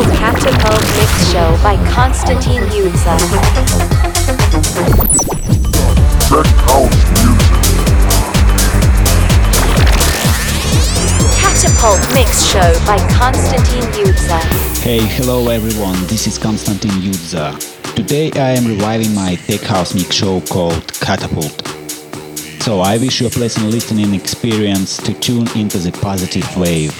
Global Catapult Mix Show by Konstantin Yudza. Catapult Mix Show by Konstantin Yudza. Hey, hello everyone, this is Konstantin Yudza. Today I am reviving my Tech House Mix Show called Catapult. So I wish you a pleasant listening experience to tune into the positive wave.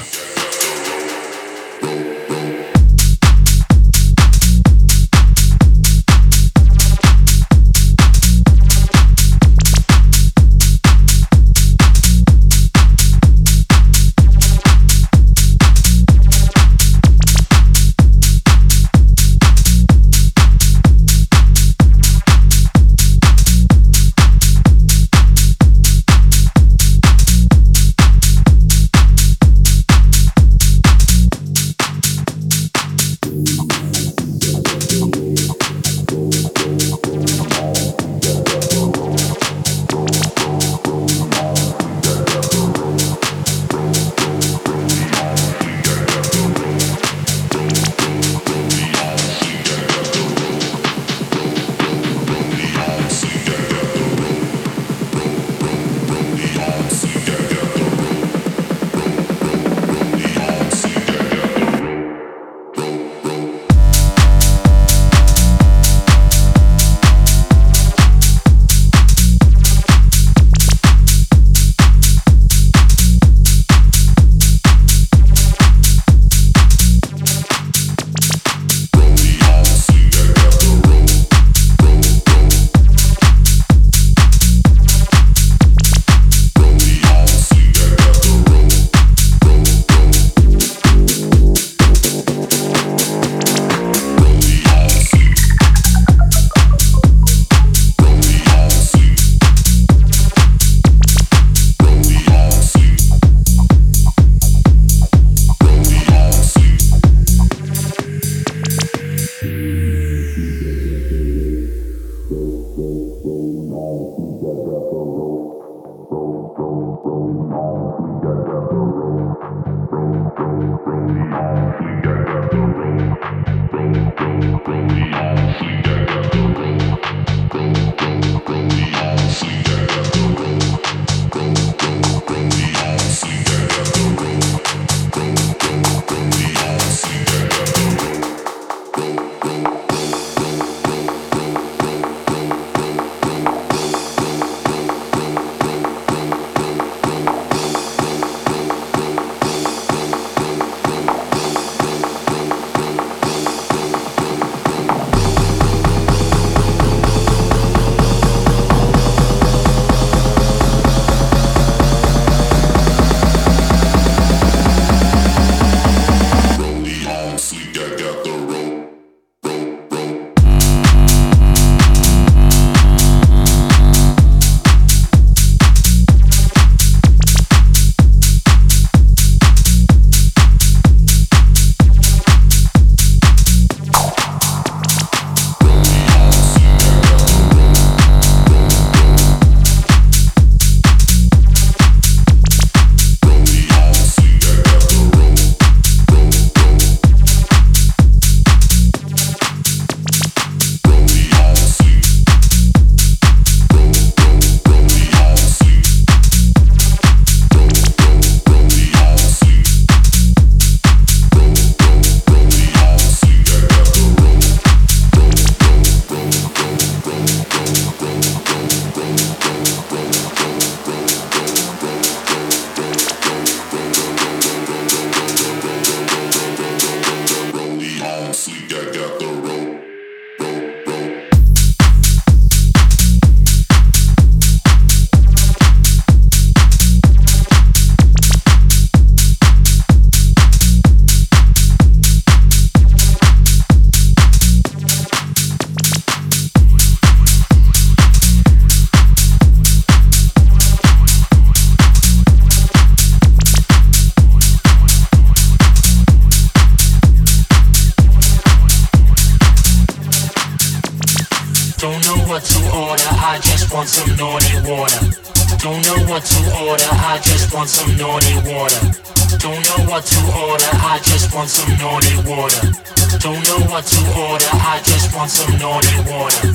Some naughty water. Don't know what to order, I just want some naughty water. Don't know what to order, I just want some naughty water.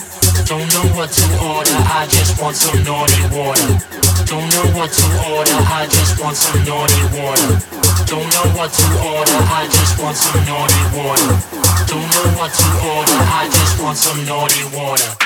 Don't know what to order, I just want some naughty water. Don't know what to order, I just want some naughty water. Don't know what to order, I just want some naughty water. Don't know what to order, I just want some naughty water. Don't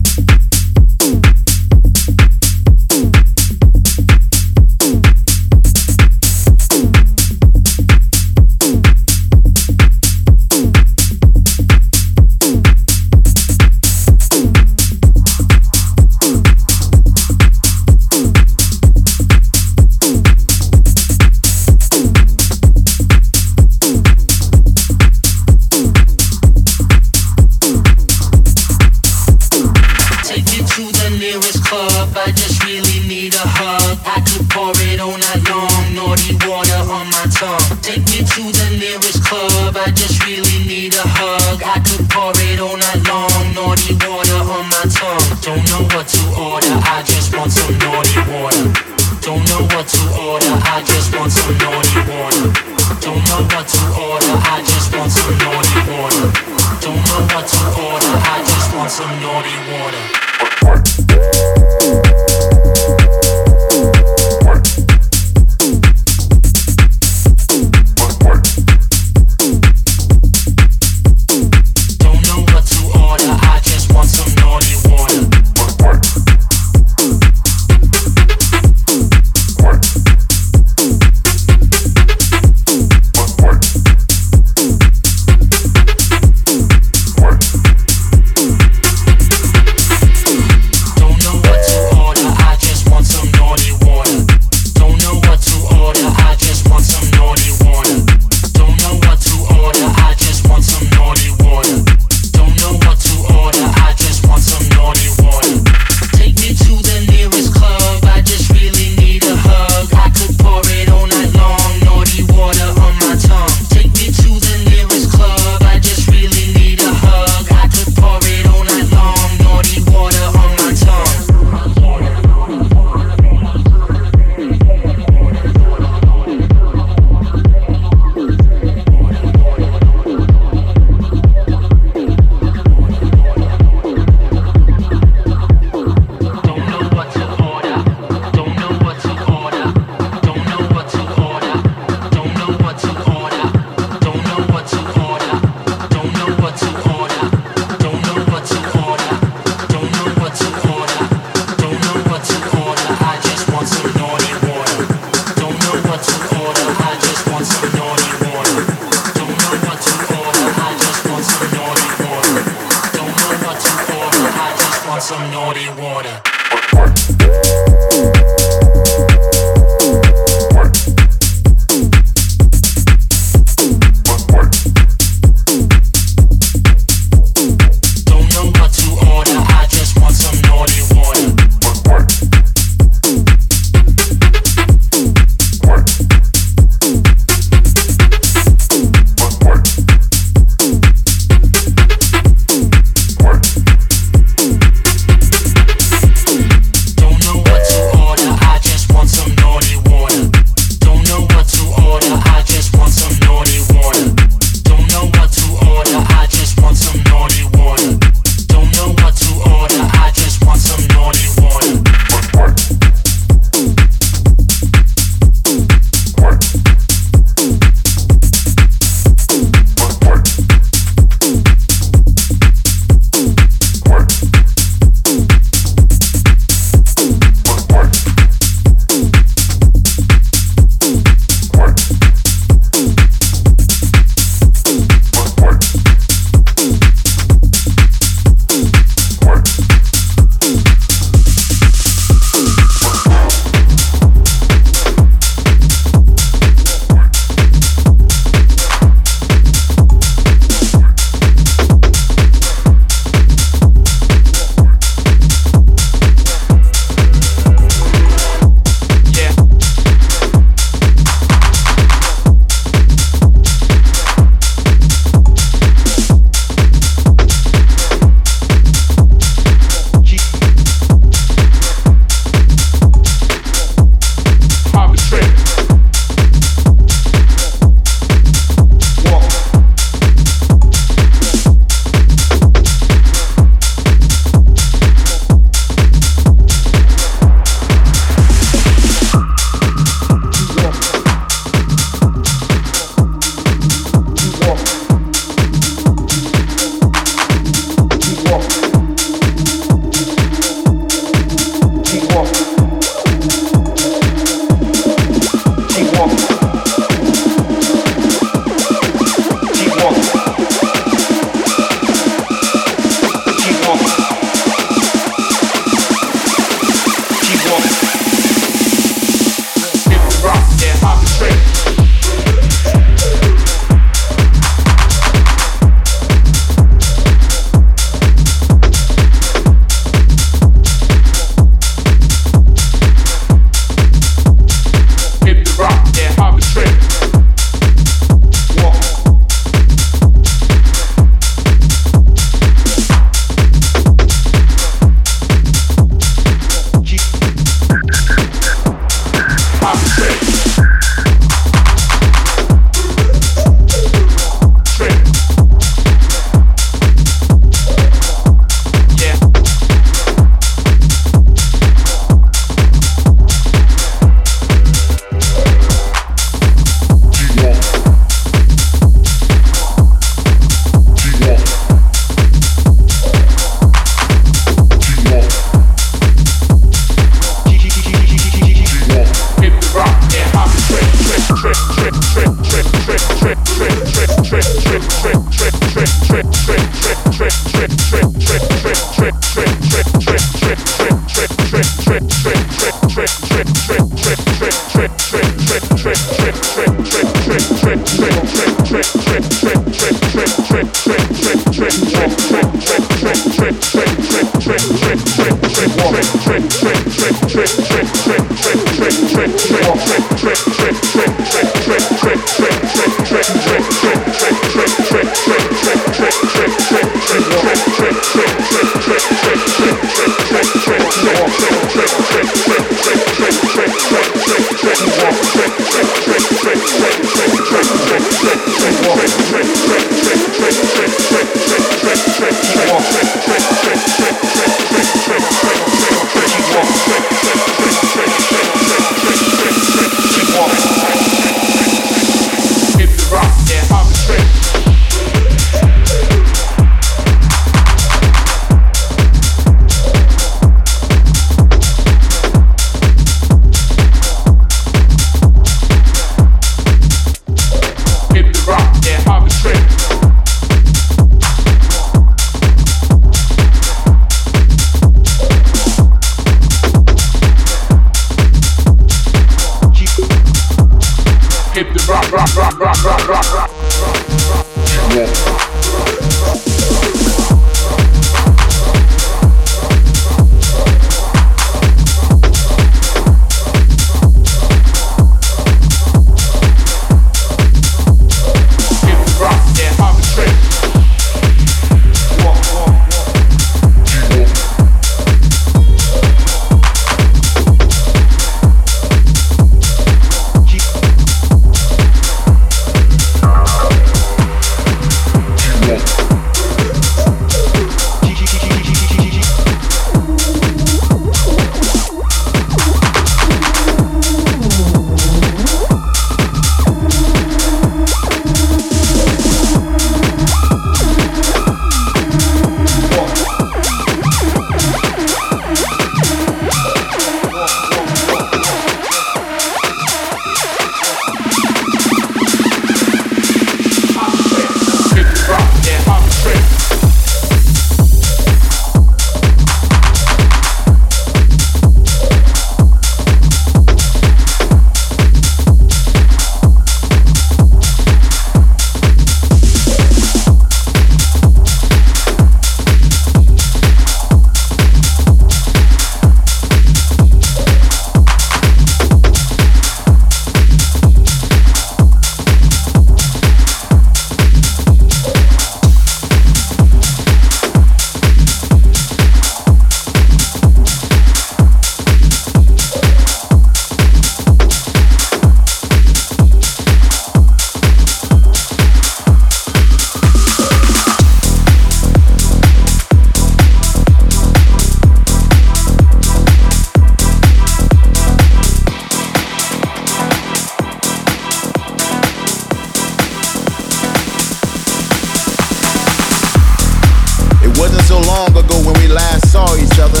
long ago when we last saw each other,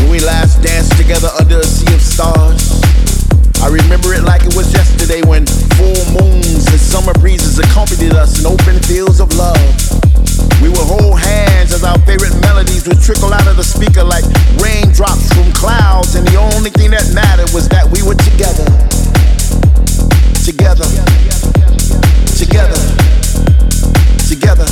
when we last danced together under a sea of stars. I remember it like it was yesterday when full moons and summer breezes accompanied us in open fields of love. We would hold hands as our favorite melodies would trickle out of the speaker like raindrops from clouds, and the only thing that mattered was that we were together. Together. Together. Together.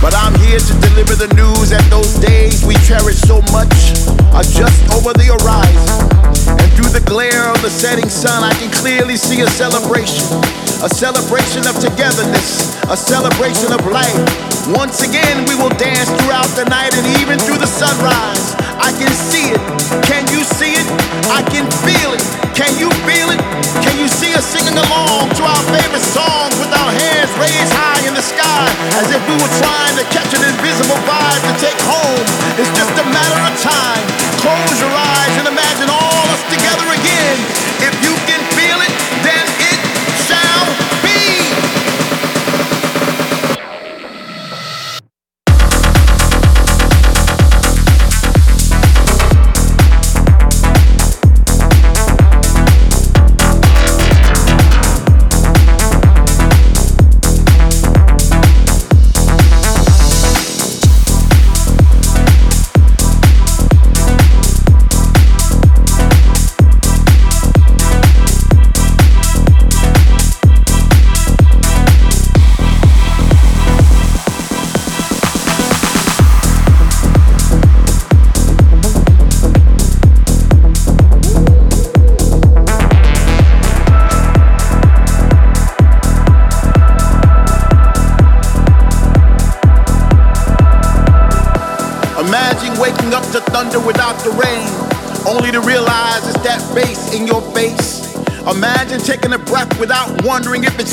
But I'm here to deliver the news that those days we cherish so much are just over the horizon. And through the glare of the setting sun, I can clearly see a celebration of togetherness, a celebration of life. Once again, we will dance throughout the night and even through the sunrise. I can see it. Can you see it? I can feel it. Can you feel it? Can you see us singing along to our favorite songs with our hands raised high in the sky as if we were trying to catch an invisible vibe to take home? It's just a matter of time. Close your eyes and imagine all together again. If you can feel it, then it shall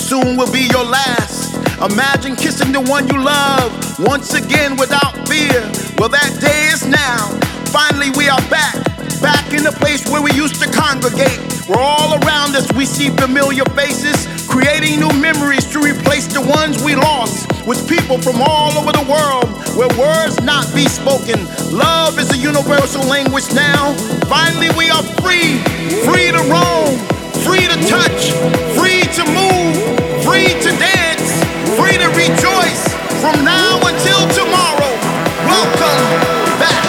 soon will be your last. Imagine kissing the one you love once again without fear. Well, that day is now. Finally, we are back in the place where we used to congregate. We're all around us. We see familiar faces, creating new memories to replace the ones we lost with people from all over the world where words not be spoken. Love is a universal language now. Finally, we are free, free to roam, free to touch, free to move, free to dance, free to rejoice from now until tomorrow. Welcome back.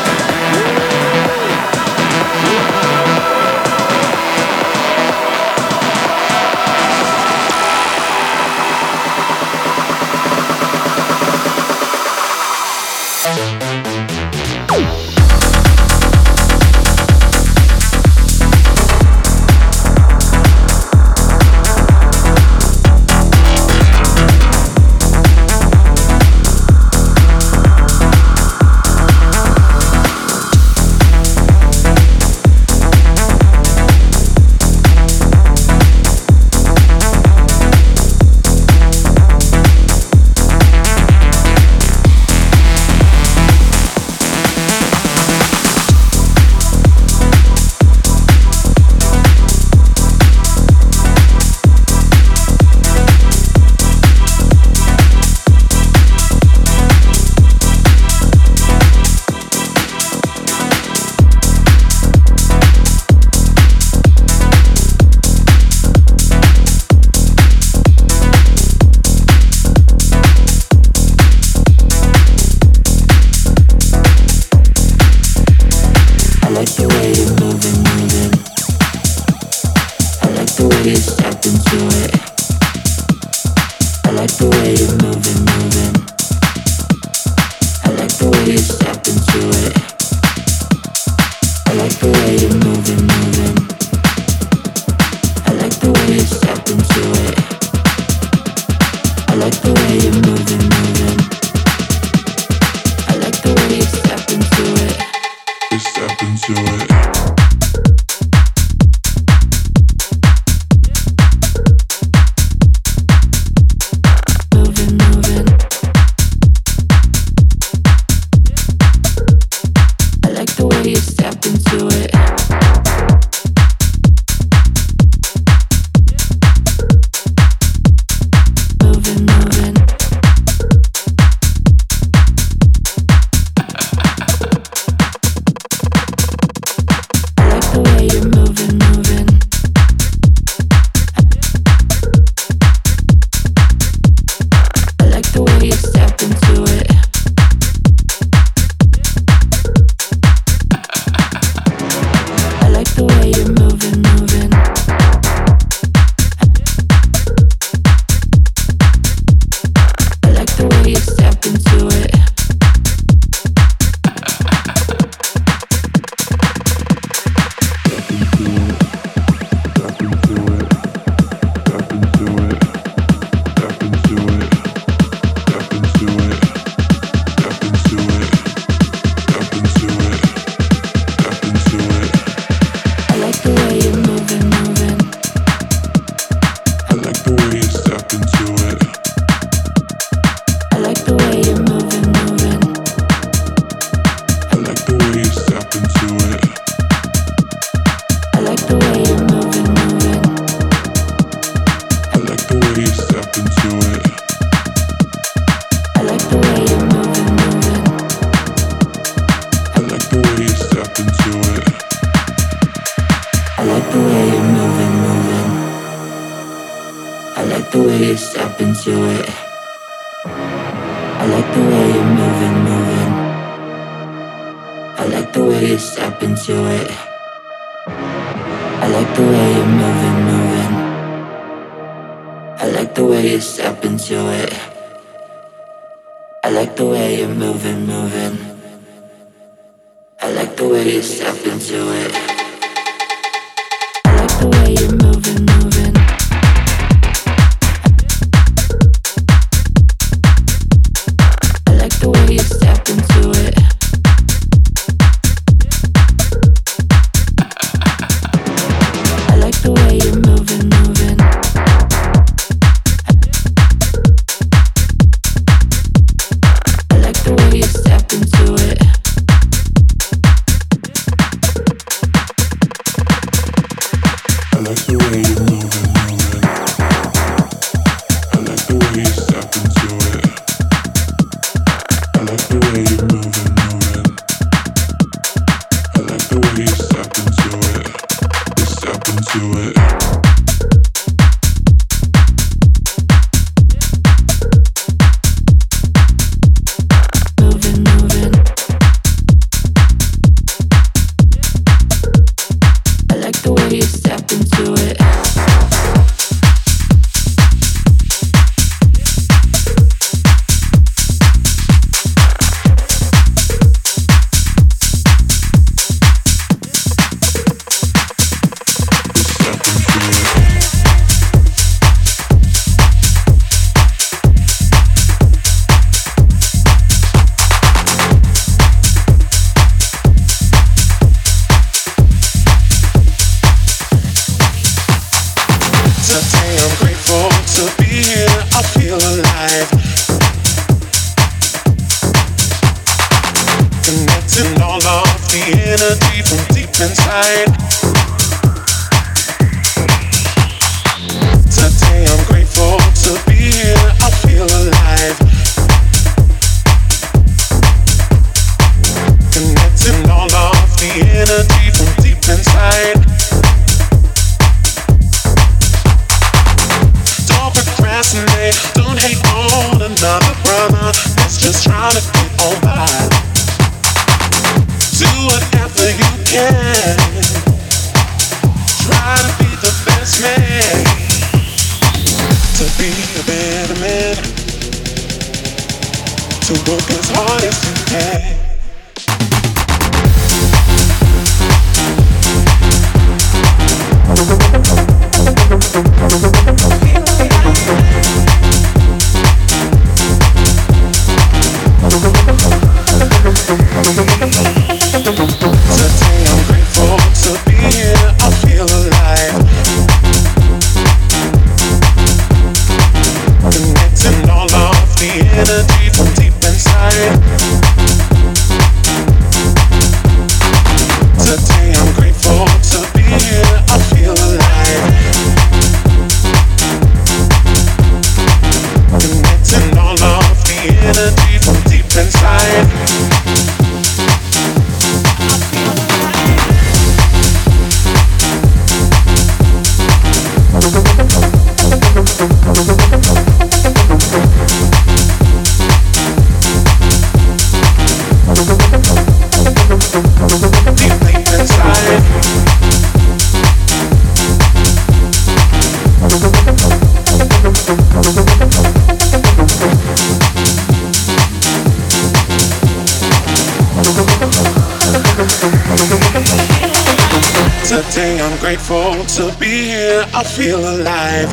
everything. I'm grateful to be here. I feel alive.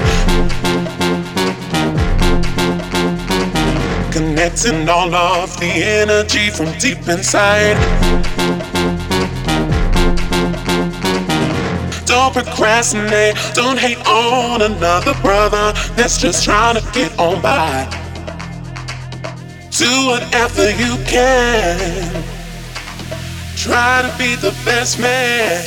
Connecting all of the energy from deep inside. Don't procrastinate. Don't hate on another brother that's just trying to get on by. Do whatever you can. Try to be the best man.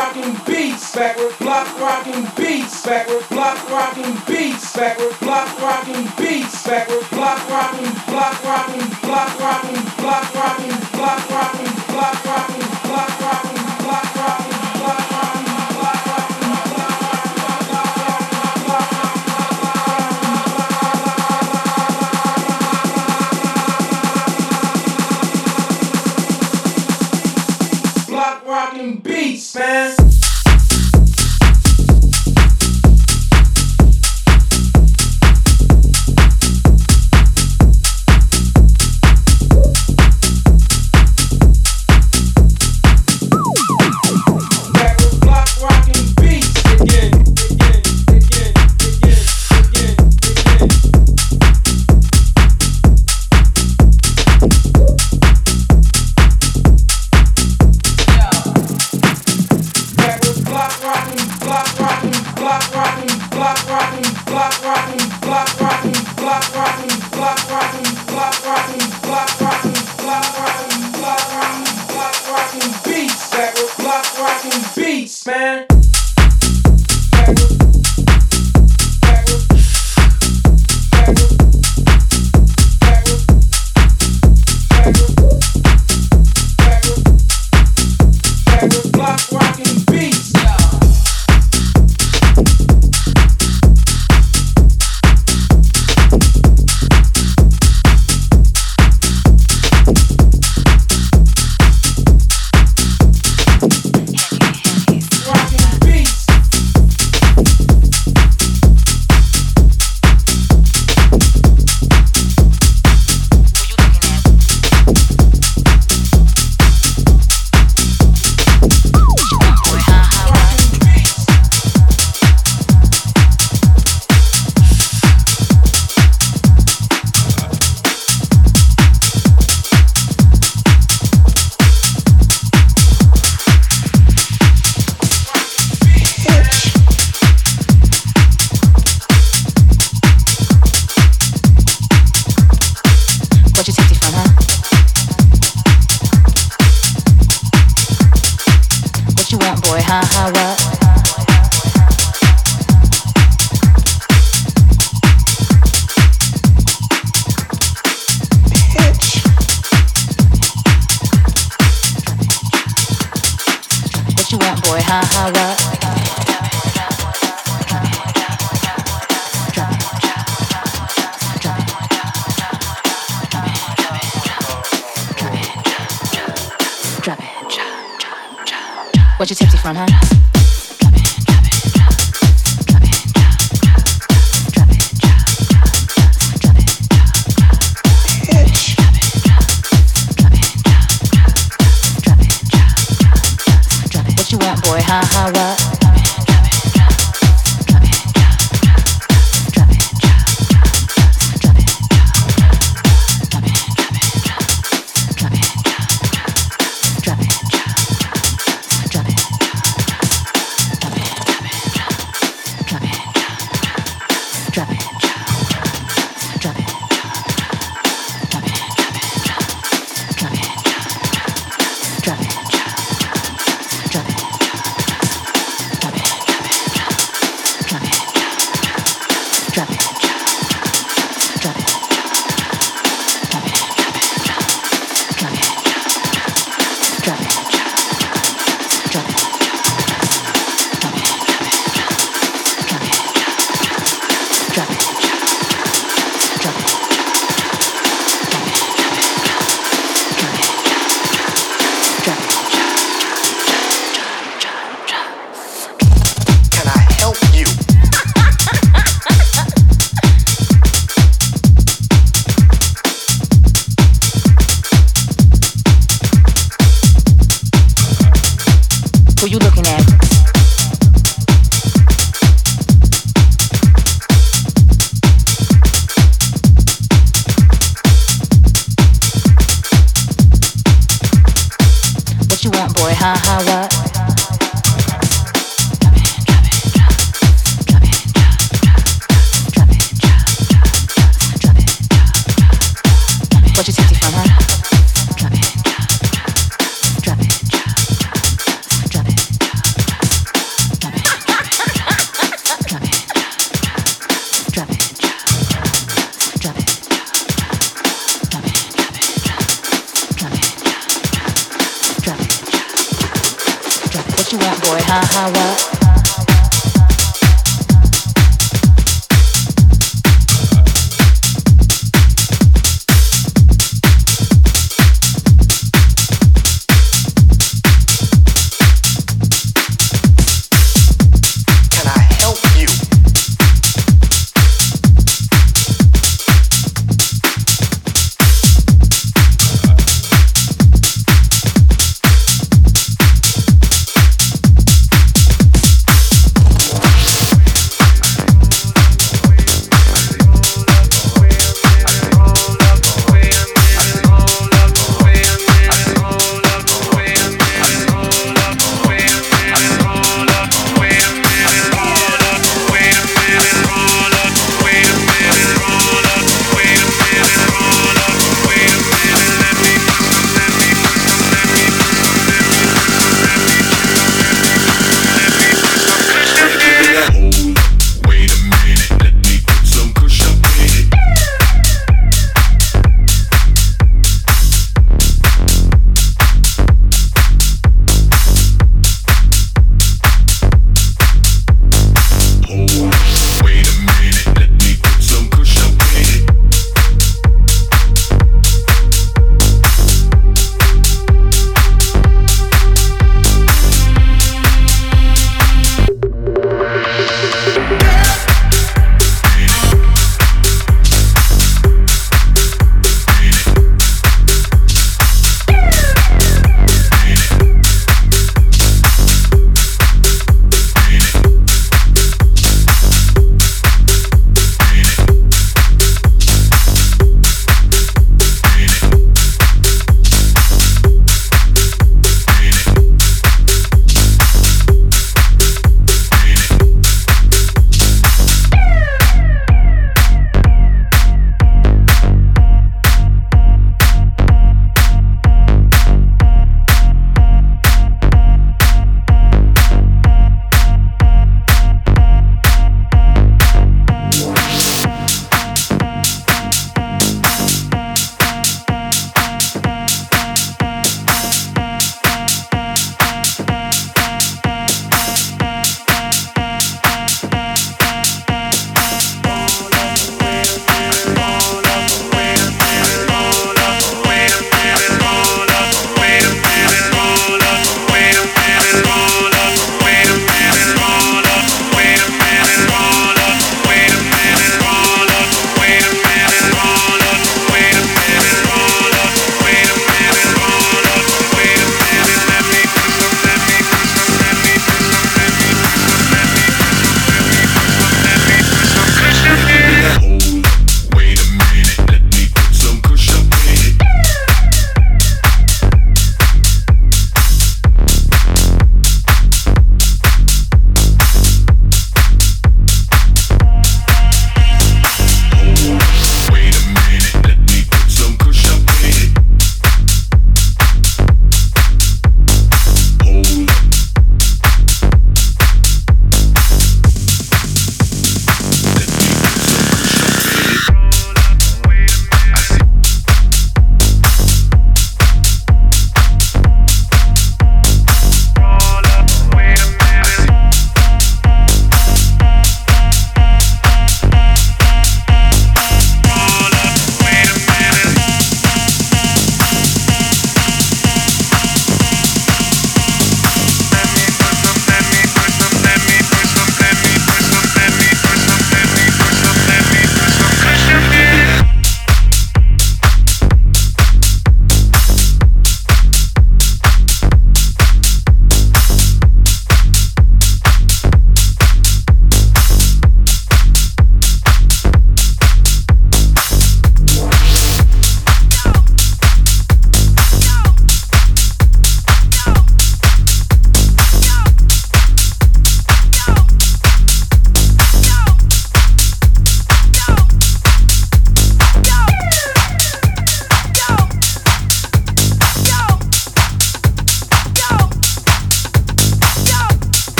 Rockin' beats, man.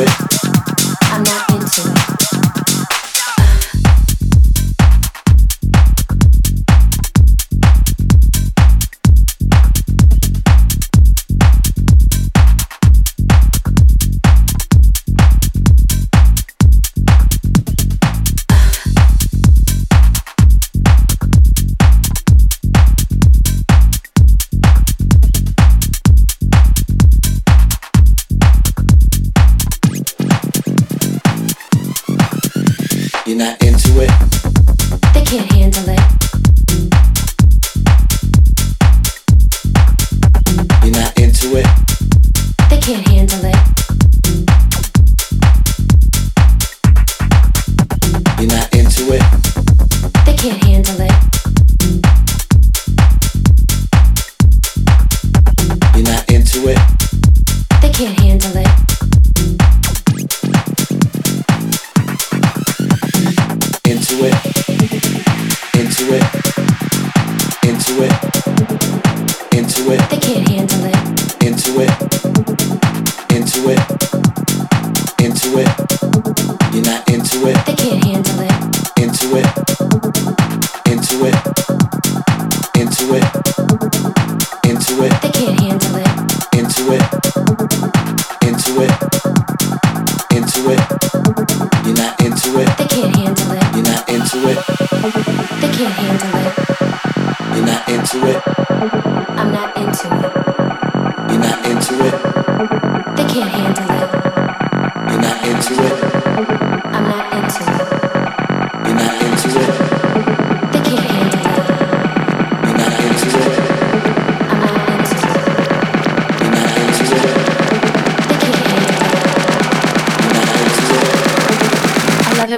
into it. I'm not into it.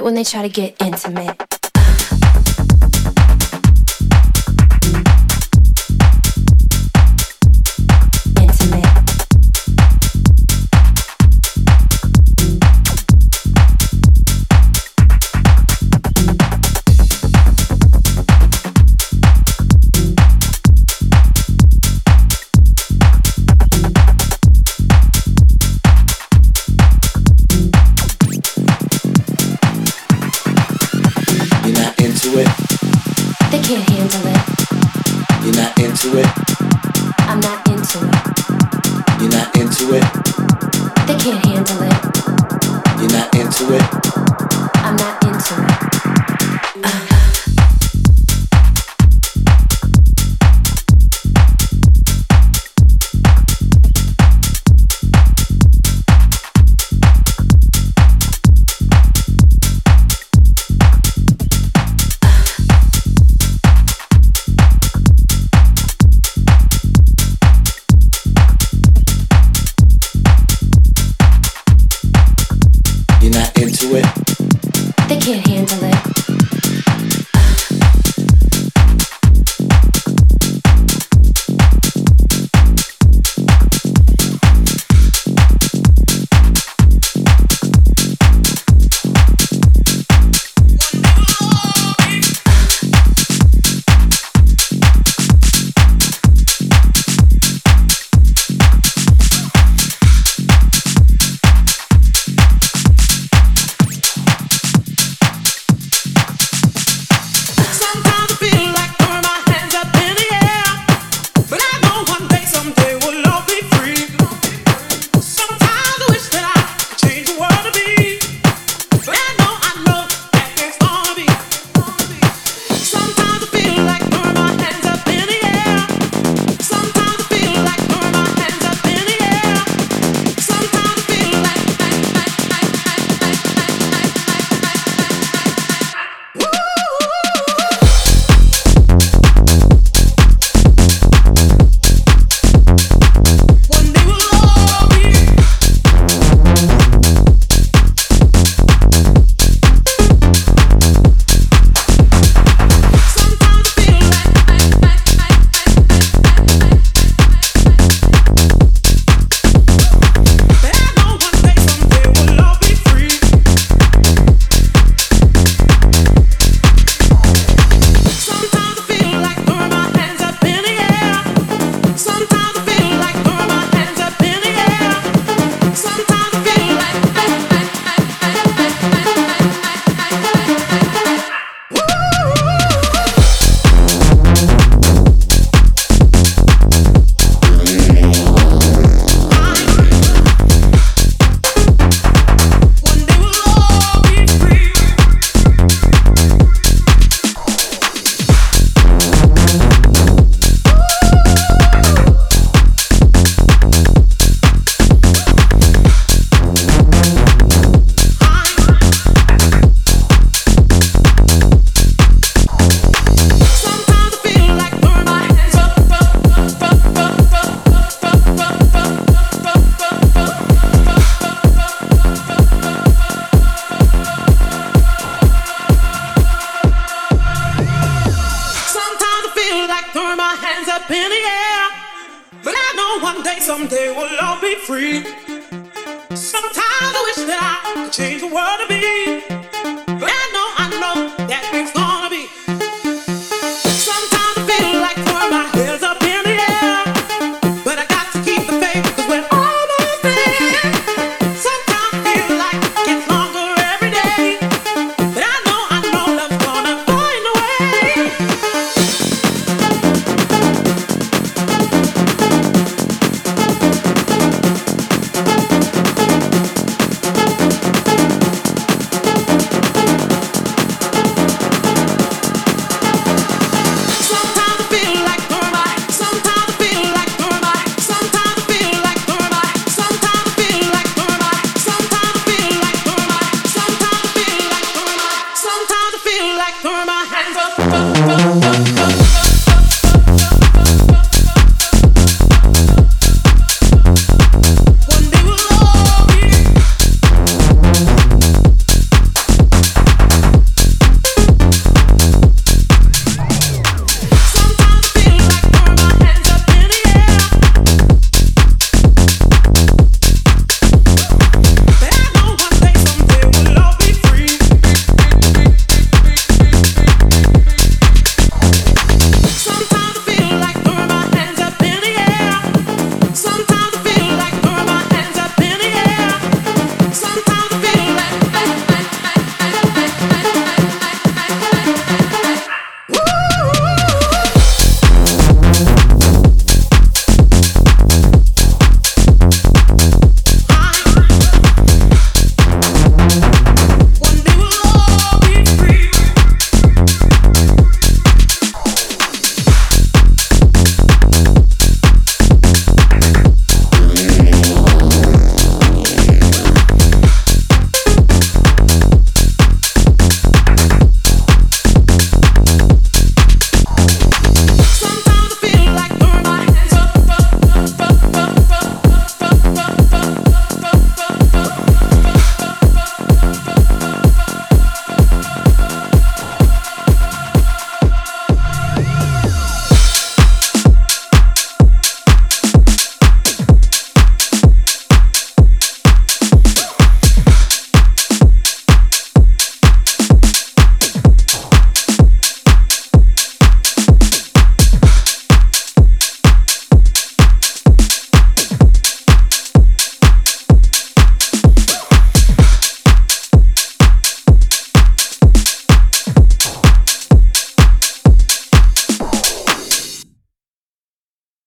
When they try to get intimate. know one day, someday we'll all be free. Sometimes I wish that I could change the world to be. But I know that we